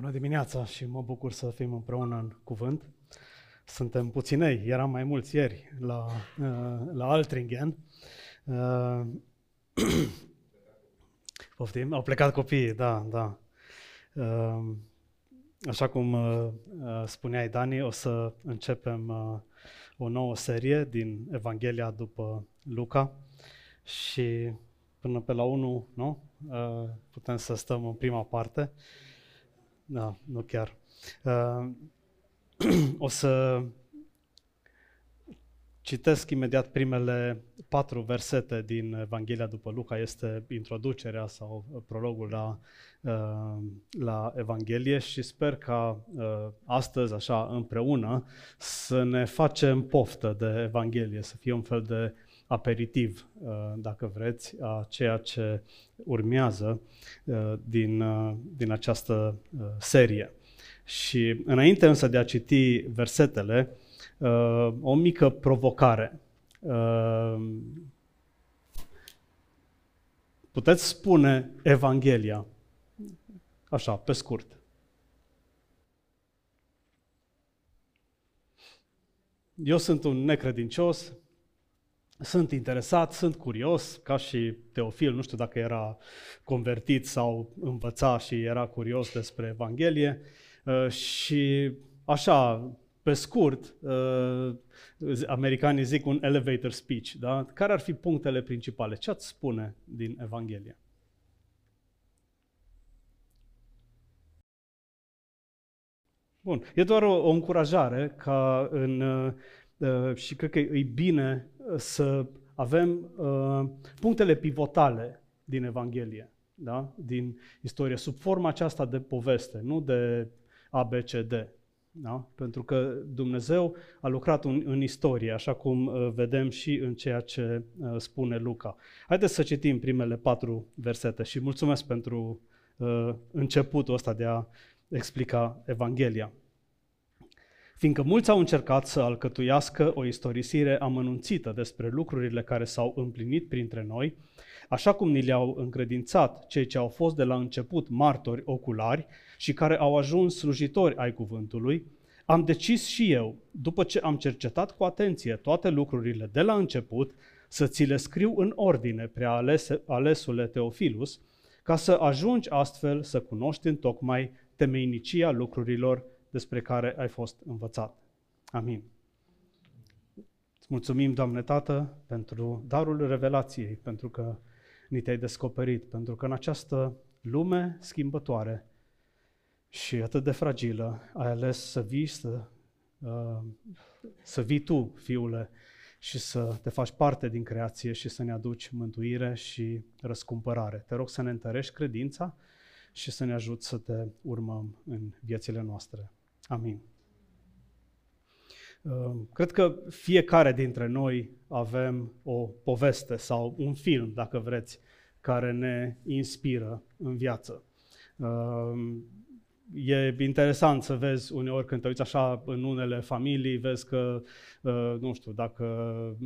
Bună dimineața și mă bucur să fim împreună în cuvânt. Suntem puținei, eram mai mulți ieri la Altringen. Poftim? Au plecat copiii, da. Așa cum spuneai, Dani, o să începem o nouă serie din Evanghelia după Luca și până pe la 1, nu? Putem să stăm în prima parte. Da, nu chiar. O să citesc imediat primele 4 versete din Evanghelia după Luca. Este introducerea sau prologul la Evanghelie și sper ca astăzi, așa, împreună, să ne facem poftă de Evanghelie, să fie un fel de aperitiv, dacă vreți, a ceea ce urmează din această serie. Și înainte însă de a citi versetele, o mică provocare. Puteți spune Evanghelia, așa, pe scurt. Eu sunt un necredincios, sunt interesat, sunt curios, ca și Teofil, nu știu dacă era convertit sau învăța și era curios despre Evanghelie. Și așa, pe scurt, americanii zic un elevator speech, da? Care ar fi punctele principale? Ce ați spune din Evanghelie? Bun, e doar o încurajare ca și cred că e bine să avem punctele pivotale din Evanghelie, da? Din istorie, sub forma aceasta de poveste, nu de ABCD. Da? Pentru că Dumnezeu a lucrat în istorie, așa cum vedem și în ceea ce spune Luca. Haideți să citim primele 4 versete și mulțumesc pentru începutul ăsta de a explica Evanghelia. Fiindcă mulți au încercat să alcătuiască o istorisire amănunțită despre lucrurile care s-au împlinit printre noi, așa cum ni le-au încredințat cei ce au fost de la început martori oculari și care au ajuns slujitori ai cuvântului, am decis și eu, după ce am cercetat cu atenție toate lucrurile de la început, să ți le scriu în ordine, prealesule Teofilus, ca să ajungi astfel să cunoști întocmai temeinicia lucrurilor despre care ai fost învățat. Amin. Îți mulțumim, Doamne Tată, pentru darul revelației, pentru că ni te-ai descoperit, pentru că în această lume schimbătoare și atât de fragilă ai ales să vii, să vii Tu, Fiule, și să te faci parte din creație și să ne aduci mântuire și răscumpărare. Te rog să ne întărești credința și să ne ajut să te urmăm în viețile noastre. Amin. Cred că fiecare dintre noi avem o poveste sau un film, dacă vreți, care ne inspiră în viață. E interesant să vezi uneori când te uiți așa în unele familii, vezi că, nu știu, dacă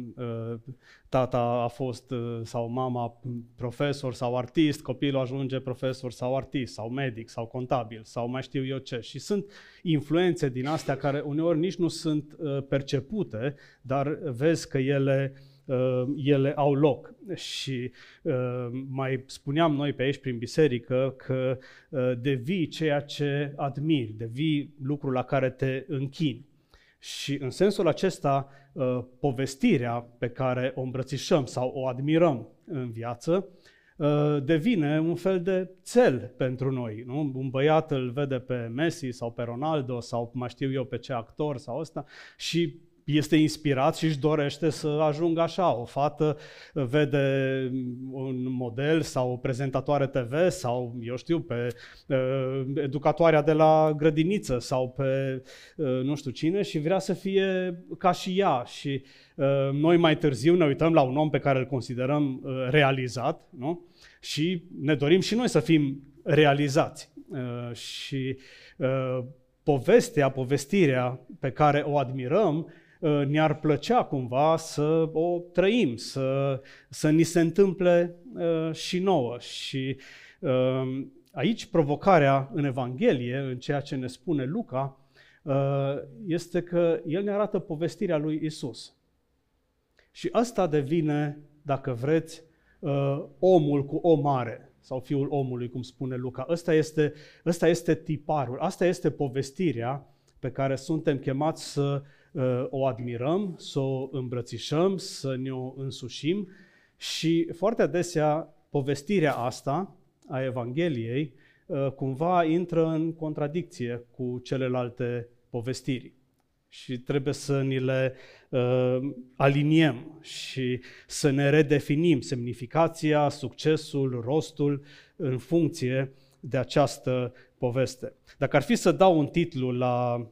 tata a fost sau mama profesor sau artist, copilul ajunge profesor sau artist sau medic sau contabil sau mai știu eu ce. Și sunt influențe din astea care uneori nici nu sunt percepute, dar vezi că ele au loc. Și mai spuneam noi pe aici prin biserică că devii ceea ce admiri, devii lucrul la care te închini. Și în sensul acesta, povestirea pe care o îmbrățișăm sau o admirăm în viață devine un fel de țel pentru noi. Nu? Un băiat îl vede pe Messi sau pe Ronaldo sau mai știu eu pe ce actor sau ăsta și este inspirat și își dorește să ajungă așa. O fată vede un model sau o prezentatoare TV sau, eu știu, pe educatoarea de la grădiniță sau pe nu știu cine și vrea să fie ca și ea. Și noi mai târziu ne uităm la un om pe care îl considerăm realizat, nu? Și ne dorim și noi să fim realizați. Și povestirea pe care o admirăm ne-ar plăcea cumva să o trăim, să ni se întâmple și nouă. Și Aici provocarea în Evanghelie, în ceea ce ne spune Luca, este că el ne arată povestirea lui Iisus. Și asta devine, dacă vreți, omul cu O mare, sau fiul omului, cum spune Luca. Ăsta este tiparul, asta este povestirea pe care suntem chemați să o admirăm, să o îmbrățișăm, să ne-o însușim. Și foarte adesea povestirea asta a Evangheliei cumva intră în contradicție cu celelalte povestiri. Și trebuie să ni le aliniem și să ne redefinim semnificația, succesul, rostul în funcție de această poveste. Dacă ar fi să dau un titlu la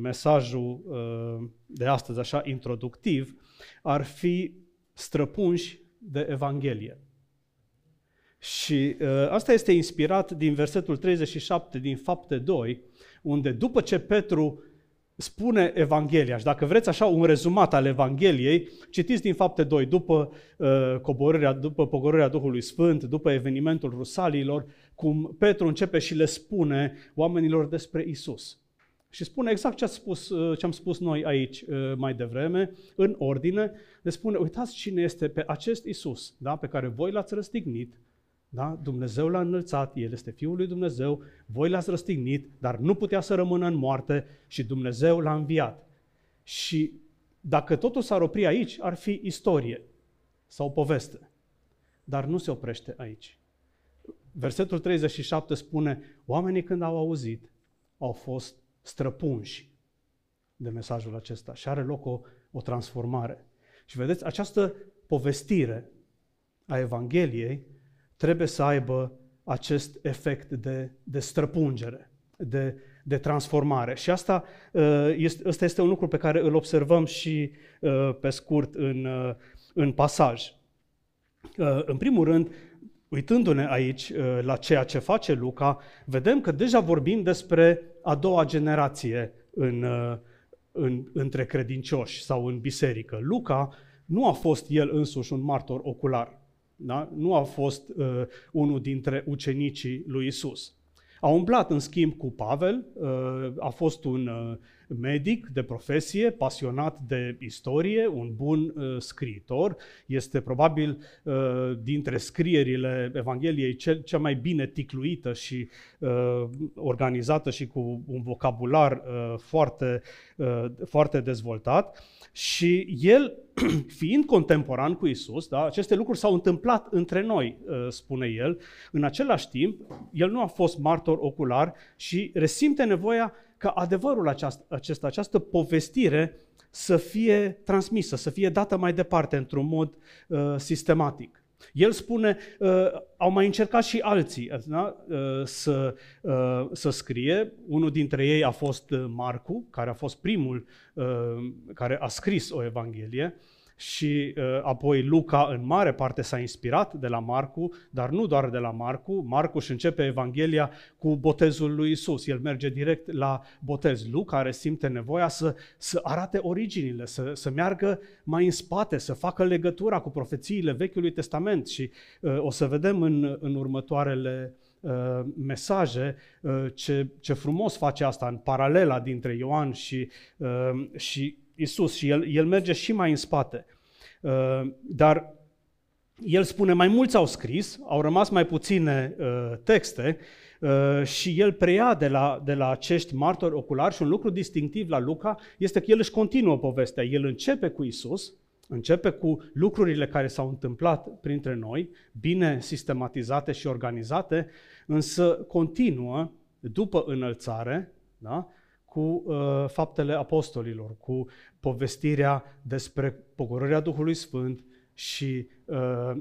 mesajul de astăzi, așa, introductiv, ar fi Străpunși de Evanghelie. Și asta este inspirat din versetul 37 din Fapte 2, unde după ce Petru spune Evanghelia, și dacă vreți așa un rezumat al Evangheliei, citiți din Fapte 2, după coborârea, după pogorârea Duhului Sfânt, după evenimentul Rusalilor, cum Petru începe și le spune oamenilor despre Iisus. Și spune exact ce am spus noi aici mai devreme, în ordine, le spune, uitați cine este pe acest Iisus, da, pe care voi l-ați răstignit, da? Dumnezeu l-a înălțat, El este Fiul lui Dumnezeu, voi l-ați răstignit, dar nu putea să rămână în moarte și Dumnezeu l-a înviat. Și dacă totul s-ar opri aici, ar fi istorie sau poveste. Dar nu se oprește aici. Versetul 37 spune, oamenii când au auzit, au fost străpunși de mesajul acesta și are loc o transformare. Și vedeți, această povestire a Evangheliei trebuie să aibă acest efect de străpungere, de transformare. Și asta este un lucru pe care îl observăm și pe scurt în pasaj. În primul rând, uitându-ne aici la ceea ce face Luca, vedem că deja vorbim despre a doua generație între credincioși sau în biserică. Luca nu a fost el însuși un martor ocular. Da? Nu a fost unul dintre ucenicii lui Iisus. A umblat, în schimb, cu Pavel, a fost un medic de profesie, pasionat de istorie, un bun scriitor. Este probabil dintre scrierile Evangheliei cea mai bine ticluită și organizată și cu un vocabular foarte dezvoltat. Și el, fiind contemporan cu Iisus, da, aceste lucruri s-au întâmplat între noi, spune el. În același timp, el nu a fost martor ocular și resimte nevoia ca adevărul această povestire să fie transmisă, să fie dată mai departe într-un mod sistematic. El spune, au mai încercat și alții, da? Să scrie. Unul dintre ei a fost Marcu, care a fost primul care a scris o Evanghelie. Și apoi Luca în mare parte s-a inspirat de la Marcu, dar nu doar de la Marcu. Marcu își începe Evanghelia cu botezul lui Iisus. El merge direct la botez. Luca resimte nevoia să arate originile, să meargă mai în spate, să facă legătura cu profețiile Vechiului Testament. Și o să vedem în următoarele mesaje ce frumos face asta în paralela dintre Ioan și Iisus, și el merge și mai în spate. Dar el spune, mai mulți au scris, au rămas mai puține texte și el preia de la acești martori oculari și un lucru distinctiv la Luca este că el își continuă povestea. El începe cu Iisus, începe cu lucrurile care s-au întâmplat printre noi, bine sistematizate și organizate, însă continuă după înălțare, da? Cu faptele apostolilor, cu povestirea despre pogorârea Duhului Sfânt și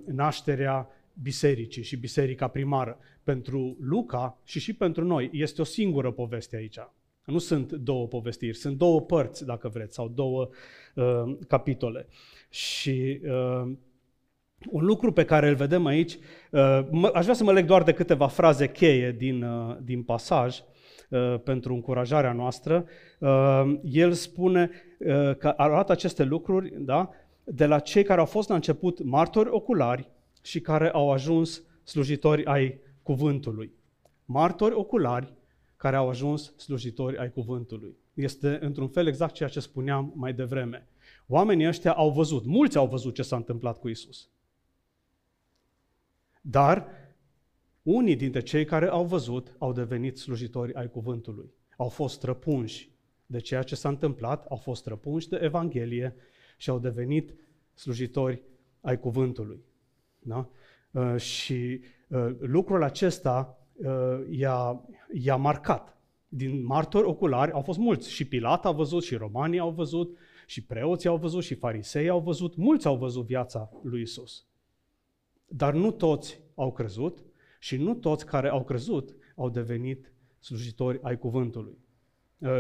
nașterea bisericii și biserica primară. Pentru Luca și pentru noi este o singură poveste aici. Nu sunt două povestiri, sunt două părți, dacă vreți, sau două capitole. Și un lucru pe care îl vedem aici, aș vrea să mă leg doar de câteva fraze cheie din pasaj, pentru încurajarea noastră. El spune că a luat aceste lucruri, da, de la cei care au fost la început martori oculari și care au ajuns slujitori ai cuvântului. Martori oculari care au ajuns slujitori ai cuvântului. Este într-un fel exact ceea ce spuneam mai devreme. Oamenii ăștia au văzut, mulți au văzut ce s-a întâmplat cu Iisus. Dar unii dintre cei care au văzut au devenit slujitori ai cuvântului. Au fost răpunși de ceea ce s-a întâmplat, au fost răpunși de Evanghelie și au devenit slujitori ai cuvântului. Da? Și lucrul acesta i-a marcat. Din martori oculari au fost mulți. Și Pilat a văzut, și romanii au văzut, și preoții au văzut, și farisei au văzut. Mulți au văzut viața lui Isus. Dar nu toți au crezut și nu toți care au crezut au devenit slujitori ai cuvântului.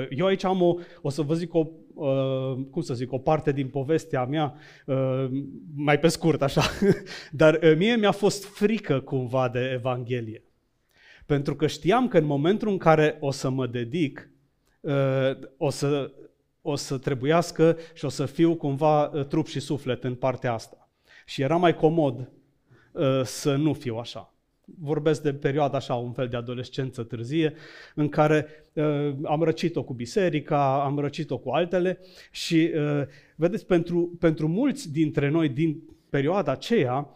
Eu aici am o să vă zic o parte din povestea mea, mai pe scurt așa, dar mie mi-a fost frică cumva de Evanghelie. Pentru că știam că în momentul în care o să mă dedic, o să trebuiască și o să fiu cumva trup și suflet în partea asta. Și era mai comod să nu fiu așa. Vorbesc de perioada așa, un fel de adolescență târzie, în care am răcit-o cu biserica, am răcit-o cu altele și, vedeți, pentru mulți dintre noi din perioada aceea,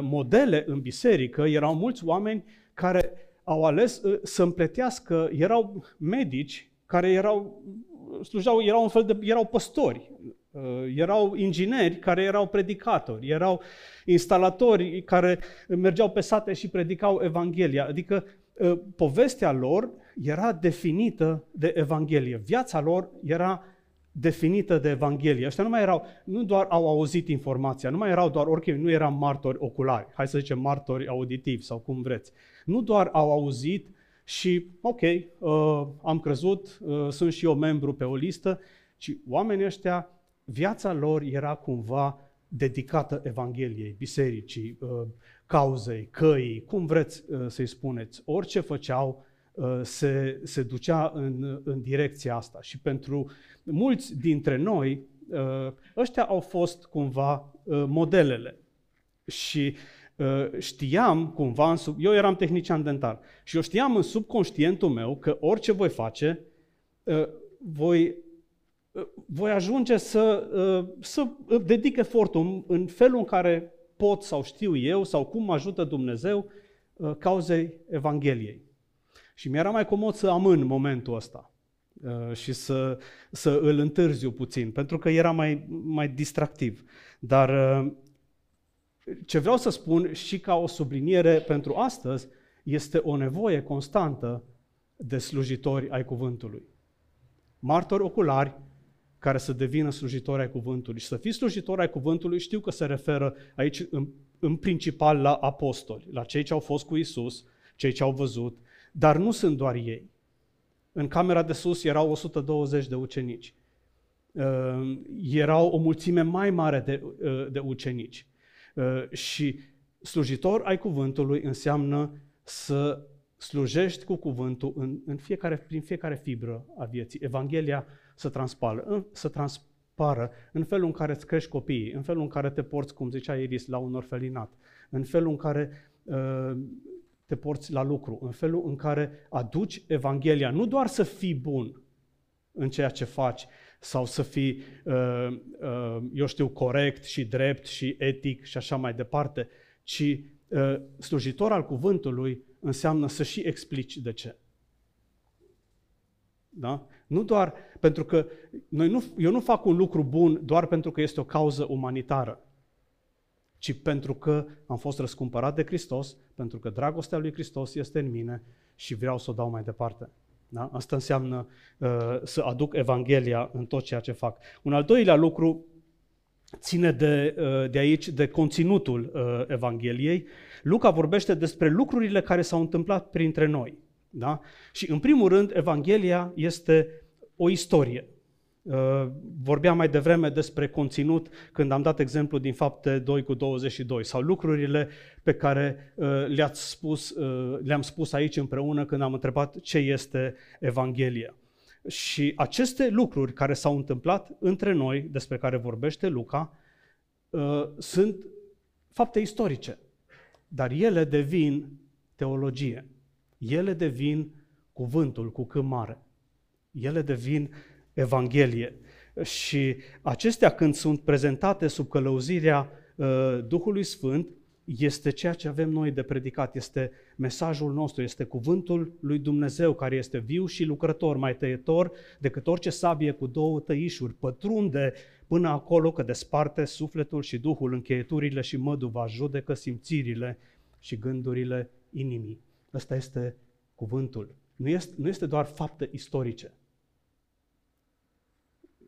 modele în biserică erau mulți oameni care au ales să împletească, erau medici care erau păstori, erau ingineri care erau predicatori, erau instalatori care mergeau pe sate și predicau Evanghelia. Adică povestea lor era definită de Evanghelie, viața lor era definită de Evanghelie. Ăștia nu mai erau, nu doar au auzit informația, nu mai erau doar orice, nu erau martori oculari, hai să zicem martori auditivi sau cum vreți. Nu doar au auzit și, am crezut, sunt și eu membru pe o listă, ci oamenii ăștia, viața lor era cumva dedicată Evangheliei, bisericii, cauzei, căii, cum vreți să-i spuneți. Orice făceau se ducea în direcția asta. Și pentru mulți dintre noi, ăștia au fost cumva modelele. Și știam cumva, eu eram tehnician dentar, și eu știam în subconștientul meu că orice voi face, voi ajunge să dedic efortul în felul în care pot sau știu eu sau cum mă ajută Dumnezeu cauzei Evangheliei. Și mi-era mai comod să amân momentul ăsta și să îl întârziu puțin, pentru că era mai distractiv. Dar ce vreau să spun și ca o subliniere pentru astăzi, este o nevoie constantă de slujitori ai cuvântului. Martori oculari care să devină slujitori ai cuvântului. Și să fii slujitori ai cuvântului, știu că se referă aici în principal la apostoli, la cei ce au fost cu Iisus, cei ce au văzut, dar nu sunt doar ei. În camera de sus erau 120 de ucenici. Erau o mulțime mai mare de ucenici. Și slujitor ai cuvântului înseamnă să slujești cu cuvântul prin fiecare fibră a vieții. Evanghelia să transpară în felul în care îți crești copiii, în felul în care te porți, cum zicea Iris, la un orfelinat, în felul în care te porți la lucru, în felul în care aduci Evanghelia. Nu doar să fii bun în ceea ce faci sau să fii, corect și drept și etic și așa mai departe, ci slujitor al cuvântului înseamnă să și explici de ce. Da? Nu doar pentru că eu nu fac un lucru bun doar pentru că este o cauză umanitară, ci pentru că am fost răscumpărat de Hristos, pentru că dragostea lui Hristos este în mine și vreau să o dau mai departe. Da? Asta înseamnă să aduc Evanghelia în tot ceea ce fac. Un al doilea lucru ține de aici, de conținutul Evangheliei. Luca vorbește despre lucrurile care s-au întâmplat printre noi. Da? Și în primul rând, Evanghelia este o istorie. Vorbeam mai devreme despre conținut când am dat exemplu din Fapte 2:22 sau lucrurile pe care le-am spus aici împreună când am întrebat ce este Evanghelia. Și aceste lucruri care s-au întâmplat între noi, despre care vorbește Luca, sunt fapte istorice, dar ele devin teologie. Ele devin cuvântul cu C mare. Ele devin Evanghelie. Și acestea, când sunt prezentate sub călăuzirea Duhului Sfânt, este ceea ce avem noi de predicat, este mesajul nostru, este cuvântul lui Dumnezeu, care este viu și lucrător, mai tăietor decât orice sabie cu două tăișuri, pătrunde până acolo că desparte sufletul și duhul, încheieturile și măduva, judecă simțirile și gândurile inimii. Ăsta este cuvântul. Nu este doar fapte istorice.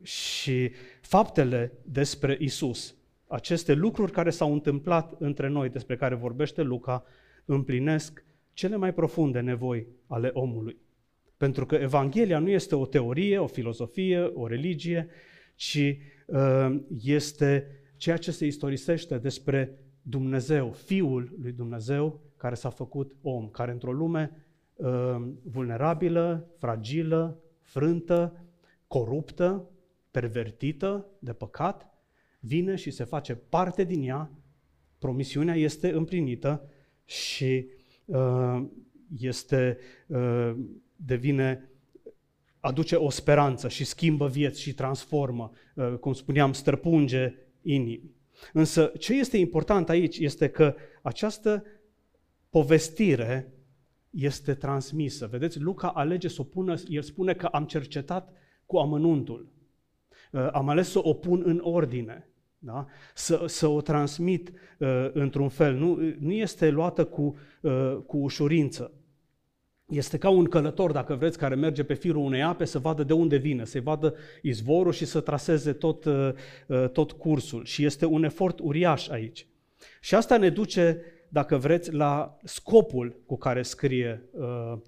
Și faptele despre Iisus, aceste lucruri care s-au întâmplat între noi, despre care vorbește Luca, împlinesc cele mai profunde nevoi ale omului. Pentru că Evanghelia nu este o teorie, o filozofie, o religie, ci este ceea ce se istorisește despre Dumnezeu, Fiul lui Dumnezeu, care s-a făcut om, care într-o lume vulnerabilă, fragilă, frântă, coruptă, pervertită de păcat, vine și se face parte din ea, promisiunea este împlinită și aduce o speranță și schimbă vieți și transformă, cum spuneam, străpunge inimi. Însă ce este important aici este că această povestire este transmisă. Vedeți, Luca alege să o pună, el spune că am cercetat cu amănuntul, am ales să o pun în ordine. Da? Să o transmit într-un fel. Nu este luată cu ușurință. Este ca un călător, dacă vreți, care merge pe firul unei ape să vadă de unde vine, să-i vadă izvorul și să traseze tot cursul. Și este un efort uriaș aici. Și asta ne duce, dacă vreți, la scopul cu care scrie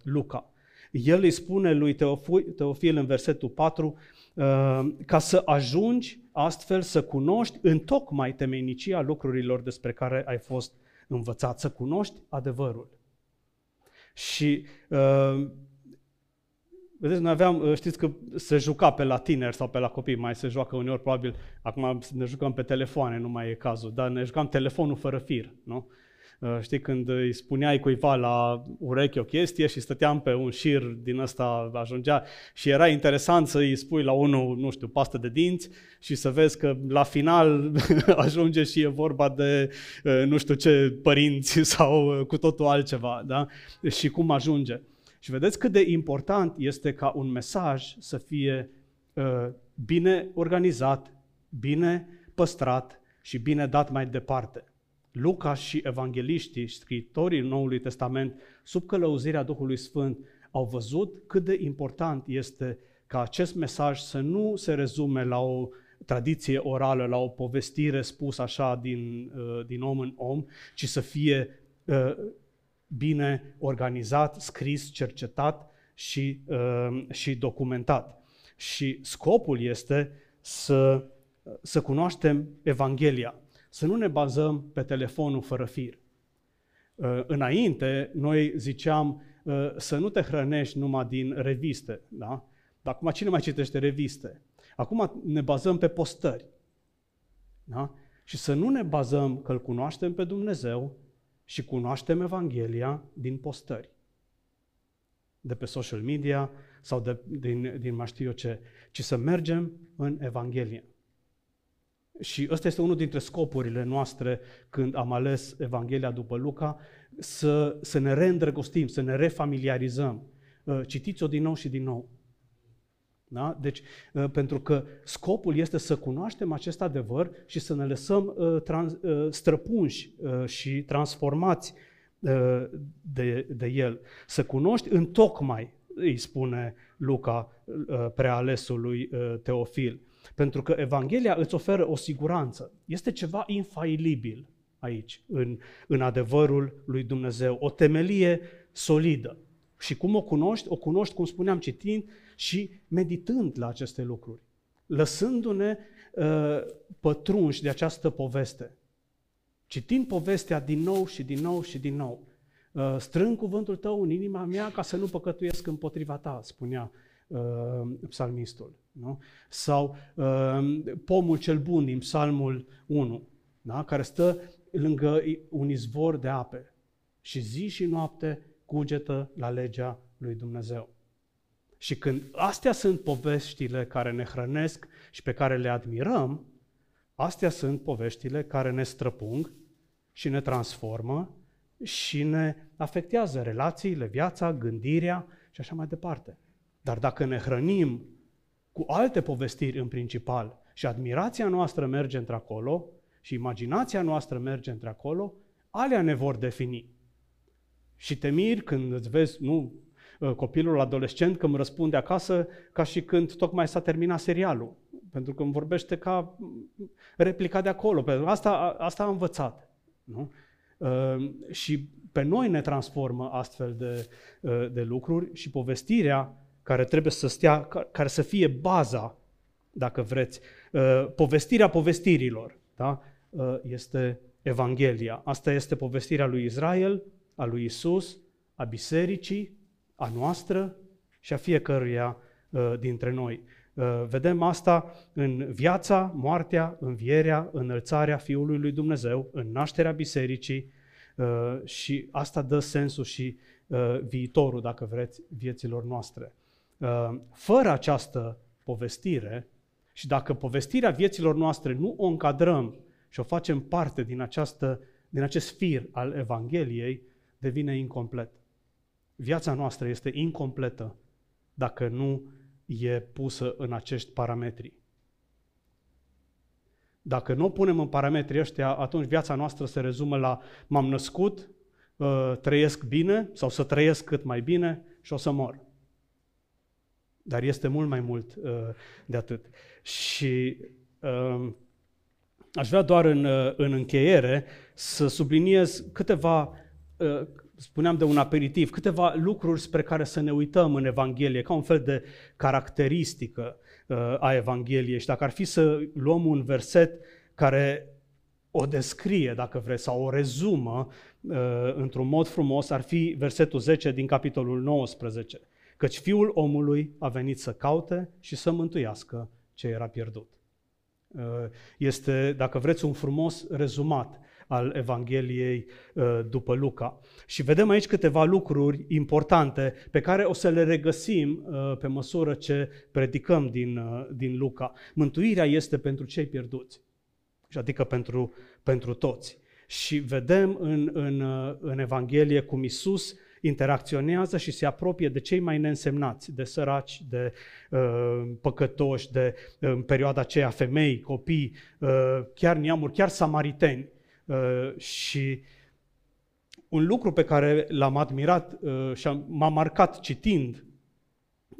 Luca. El îi spune lui Teofil în versetul 4, ca să ajungi astfel să cunoști întocmai temenicia lucrurilor despre care ai fost învățat, să cunoști adevărul. Și vedeți, noi aveam, știți că se juca pe la tineri sau pe la copii, mai se joacă uneori, probabil, acum ne jucăm pe telefoane, nu mai e cazul, dar ne jucam telefonul fără fir, nu? Știi, când îi spuneai cuiva la ureche o chestie și stăteam pe un șir din ăsta, ajungea și era interesant să îi spui la unul, nu știu, pastă de dinți și să vezi că la final ajunge și e vorba de nu știu ce părinți sau cu totul altceva, da? Și cum ajunge. Și vedeți cât de important este ca un mesaj să fie bine organizat, bine păstrat și bine dat mai departe. Luca și evangheliștii, scriitorii Noului Testament, sub călăuzirea Duhului Sfânt, au văzut cât de important este ca acest mesaj să nu se rezume la o tradiție orală, la o povestire spusă așa din om în om, ci să fie bine organizat, scris, cercetat și documentat. Și scopul este să cunoaștem Evanghelia. Să nu ne bazăm pe telefonul fără fir. Înainte, noi ziceam să nu te hrănești numai din reviste. Da? Dar acum cine mai citește reviste? Acum ne bazăm pe postări. Da? Și să nu ne bazăm că îl cunoaștem pe Dumnezeu și cunoaștem Evanghelia din postări. De pe social media sau din mai știu eu ce. Ci să mergem în Evanghelie. Și ăsta este unul dintre scopurile noastre când am ales Evanghelia după Luca, să ne reîndrăgostim, să ne refamiliarizăm. Citiți-o din nou și din nou. Da? Deci, pentru că scopul este să cunoaștem acest adevăr și să ne lăsăm străpunși și transformați de el. Să cunoști întocmai, îi spune Luca prealesului Teofil. Pentru că Evanghelia îți oferă o siguranță. Este ceva infailibil aici, în adevărul lui Dumnezeu. O temelie solidă. Și cum o cunoști? O cunoști, cum spuneam, citind și meditând la aceste lucruri. Lăsându-ne pătrunși de această poveste. Citind povestea din nou și din nou și din nou. Strâng cuvântul tău în inima mea ca să nu păcătuiesc împotriva ta, spunea psalmistul. Nu? Sau pomul cel bun din Psalmul 1, da? Care stă lângă un izvor de ape. și zi și noapte cugetă la legea lui Dumnezeu. Și când astea sunt poveștile care ne hrănesc și pe care le admirăm, astea sunt poveștile care ne străpung și ne transformă și ne afectează relațiile, viața, gândirea și așa mai departe. Dar dacă ne hrănim cu alte povestiri în principal și admirația noastră merge într-acolo și imaginația noastră merge într-acolo, alea ne vor defini. Și te miri când îți vezi, nu, copilul adolescent când răspunde acasă ca și când tocmai s-a terminat serialul. Pentru că îmi vorbește ca replica de acolo. Pentru că asta a învățat. Nu? Și pe noi ne transformă astfel de lucruri și povestirea care trebuie să stea, care să fie baza, dacă vreți, povestirea povestirilor, da? Este Evanghelia. Asta este povestirea lui Israel, a lui Iisus, a bisericii, a noastră și a fiecăruia dintre noi. Vedem asta în viața, moartea, învierea, înălțarea Fiului lui Dumnezeu, în nașterea bisericii și asta dă sensul și viitorul, dacă vreți, vieților noastre. Fără această povestire și dacă povestirea vieților noastre nu o încadrăm și o facem parte din acest fir al Evangheliei, devine incomplet. Viața noastră este incompletă dacă nu e pusă în acești parametri. Dacă nu o punem în parametrii ăștia, atunci viața noastră se rezumă la m-am născut, trăiesc bine sau să trăiesc cât mai bine și o să mor. Dar este mult mai mult de atât. Și aș vrea doar în încheiere să subliniez câteva, spuneam de un aperitiv, câteva lucruri spre care să ne uităm în Evanghelie, ca un fel de caracteristică a Evangheliei. Și dacă ar fi să luăm un verset care o descrie, dacă vreți, sau o rezumă într-un mod frumos, ar fi versetul 10 din capitolul 19. Căci Fiul omului a venit să caute și să mântuiască ce era pierdut. Este, dacă vreți, un frumos rezumat al Evangheliei după Luca. Și vedem aici câteva lucruri importante pe care o să le regăsim pe măsură ce predicăm din Luca. Mântuirea este pentru cei pierduți, adică pentru toți. Și vedem în Evanghelie cum Iisus interacționează și se apropie de cei mai neînsemnați, de săraci, de păcătoși, de în perioada aceea femei, copii, chiar neamuri, chiar samariteni. Și un lucru pe care l-am admirat și m-a marcat citind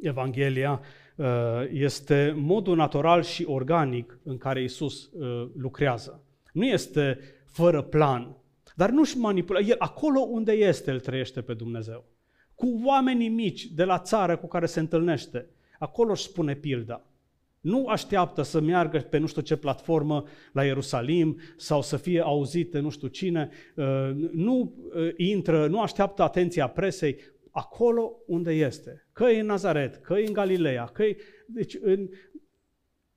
Evanghelia este modul natural și organic în care Iisus lucrează. Nu este fără plan, dar nu-și manipulează. El acolo unde este, îl trăiește pe Dumnezeu. Cu oamenii mici de la țară cu care se întâlnește, acolo își spune pilda. Nu așteaptă să meargă pe nu știu ce platformă la Ierusalim sau să fie auzite nu știu cine. Nu intră, nu așteaptă atenția presei acolo unde este. Că e în Nazaret, că e în Galileea, că e... Deci,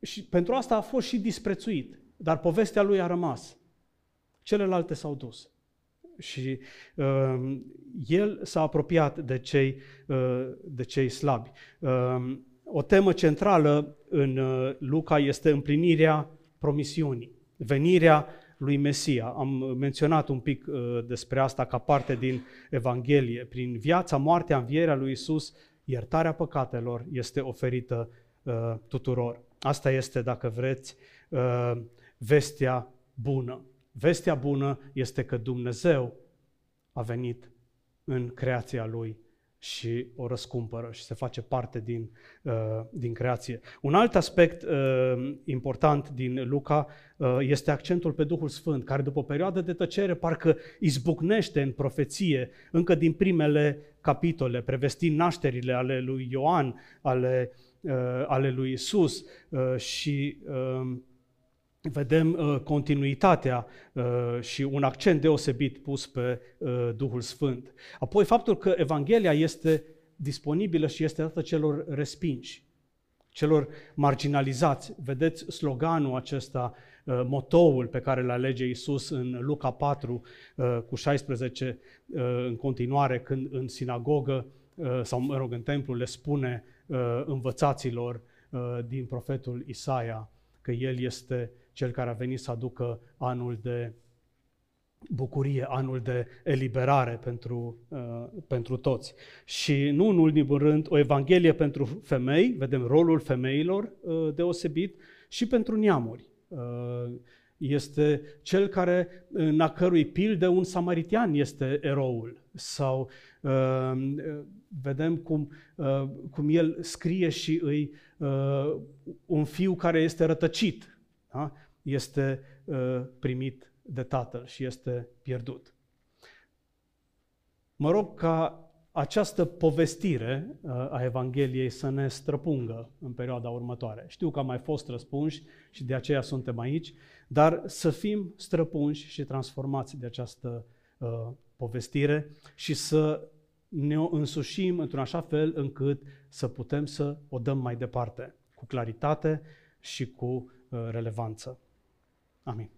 și pentru asta a fost și disprețuit, dar povestea lui a rămas. Celelalte s-au dus. Și el s-a apropiat de cei slabi. O temă centrală în Luca este împlinirea promisiunii, venirea lui Mesia. Am menționat un pic despre asta ca parte din Evanghelie. Prin viața, moartea, învierea lui Iisus, iertarea păcatelor este oferită tuturor. Asta este, dacă vreți, vestea bună. Vestea bună este că Dumnezeu a venit în creația lui și o răscumpără și se face parte din creație. Un alt aspect important din Luca este accentul pe Duhul Sfânt, care după o perioadă de tăcere parcă izbucnește în profeție, încă din primele capitole, prevestind nașterile ale lui Ioan, ale lui Iisus și... Vedem continuitatea și un accent deosebit pus pe Duhul Sfânt. Apoi faptul că Evanghelia este disponibilă și este dată celor respinși, celor marginalizați. Vedeți sloganul acesta motoul pe care îl alege Iisus în Luca 4 cu 16 în continuare, când în sinagogă sau, mă rog, în templu le spune învățaților din profetul Isaia că El este Cel care a venit să aducă anul de bucurie, anul de eliberare pentru toți. Și nu în ultimul rând, o evanghelie pentru femei, vedem rolul femeilor deosebit, și pentru neamuri. Este cel care, în a cărui pilde un samaritian este eroul. Sau vedem cum el scrie și îi un fiu care este rătăcit, da? Este primit de tatăl și este pierdut. Mă rog ca această povestire a Evangheliei să ne străpungă în perioada următoare. Știu că am mai fost străpunși și de aceea suntem aici, dar să fim străpunși și transformați de această povestire și să ne o însușim într-un așa fel încât să putem să o dăm mai departe, cu claritate și cu relevanță. Amin.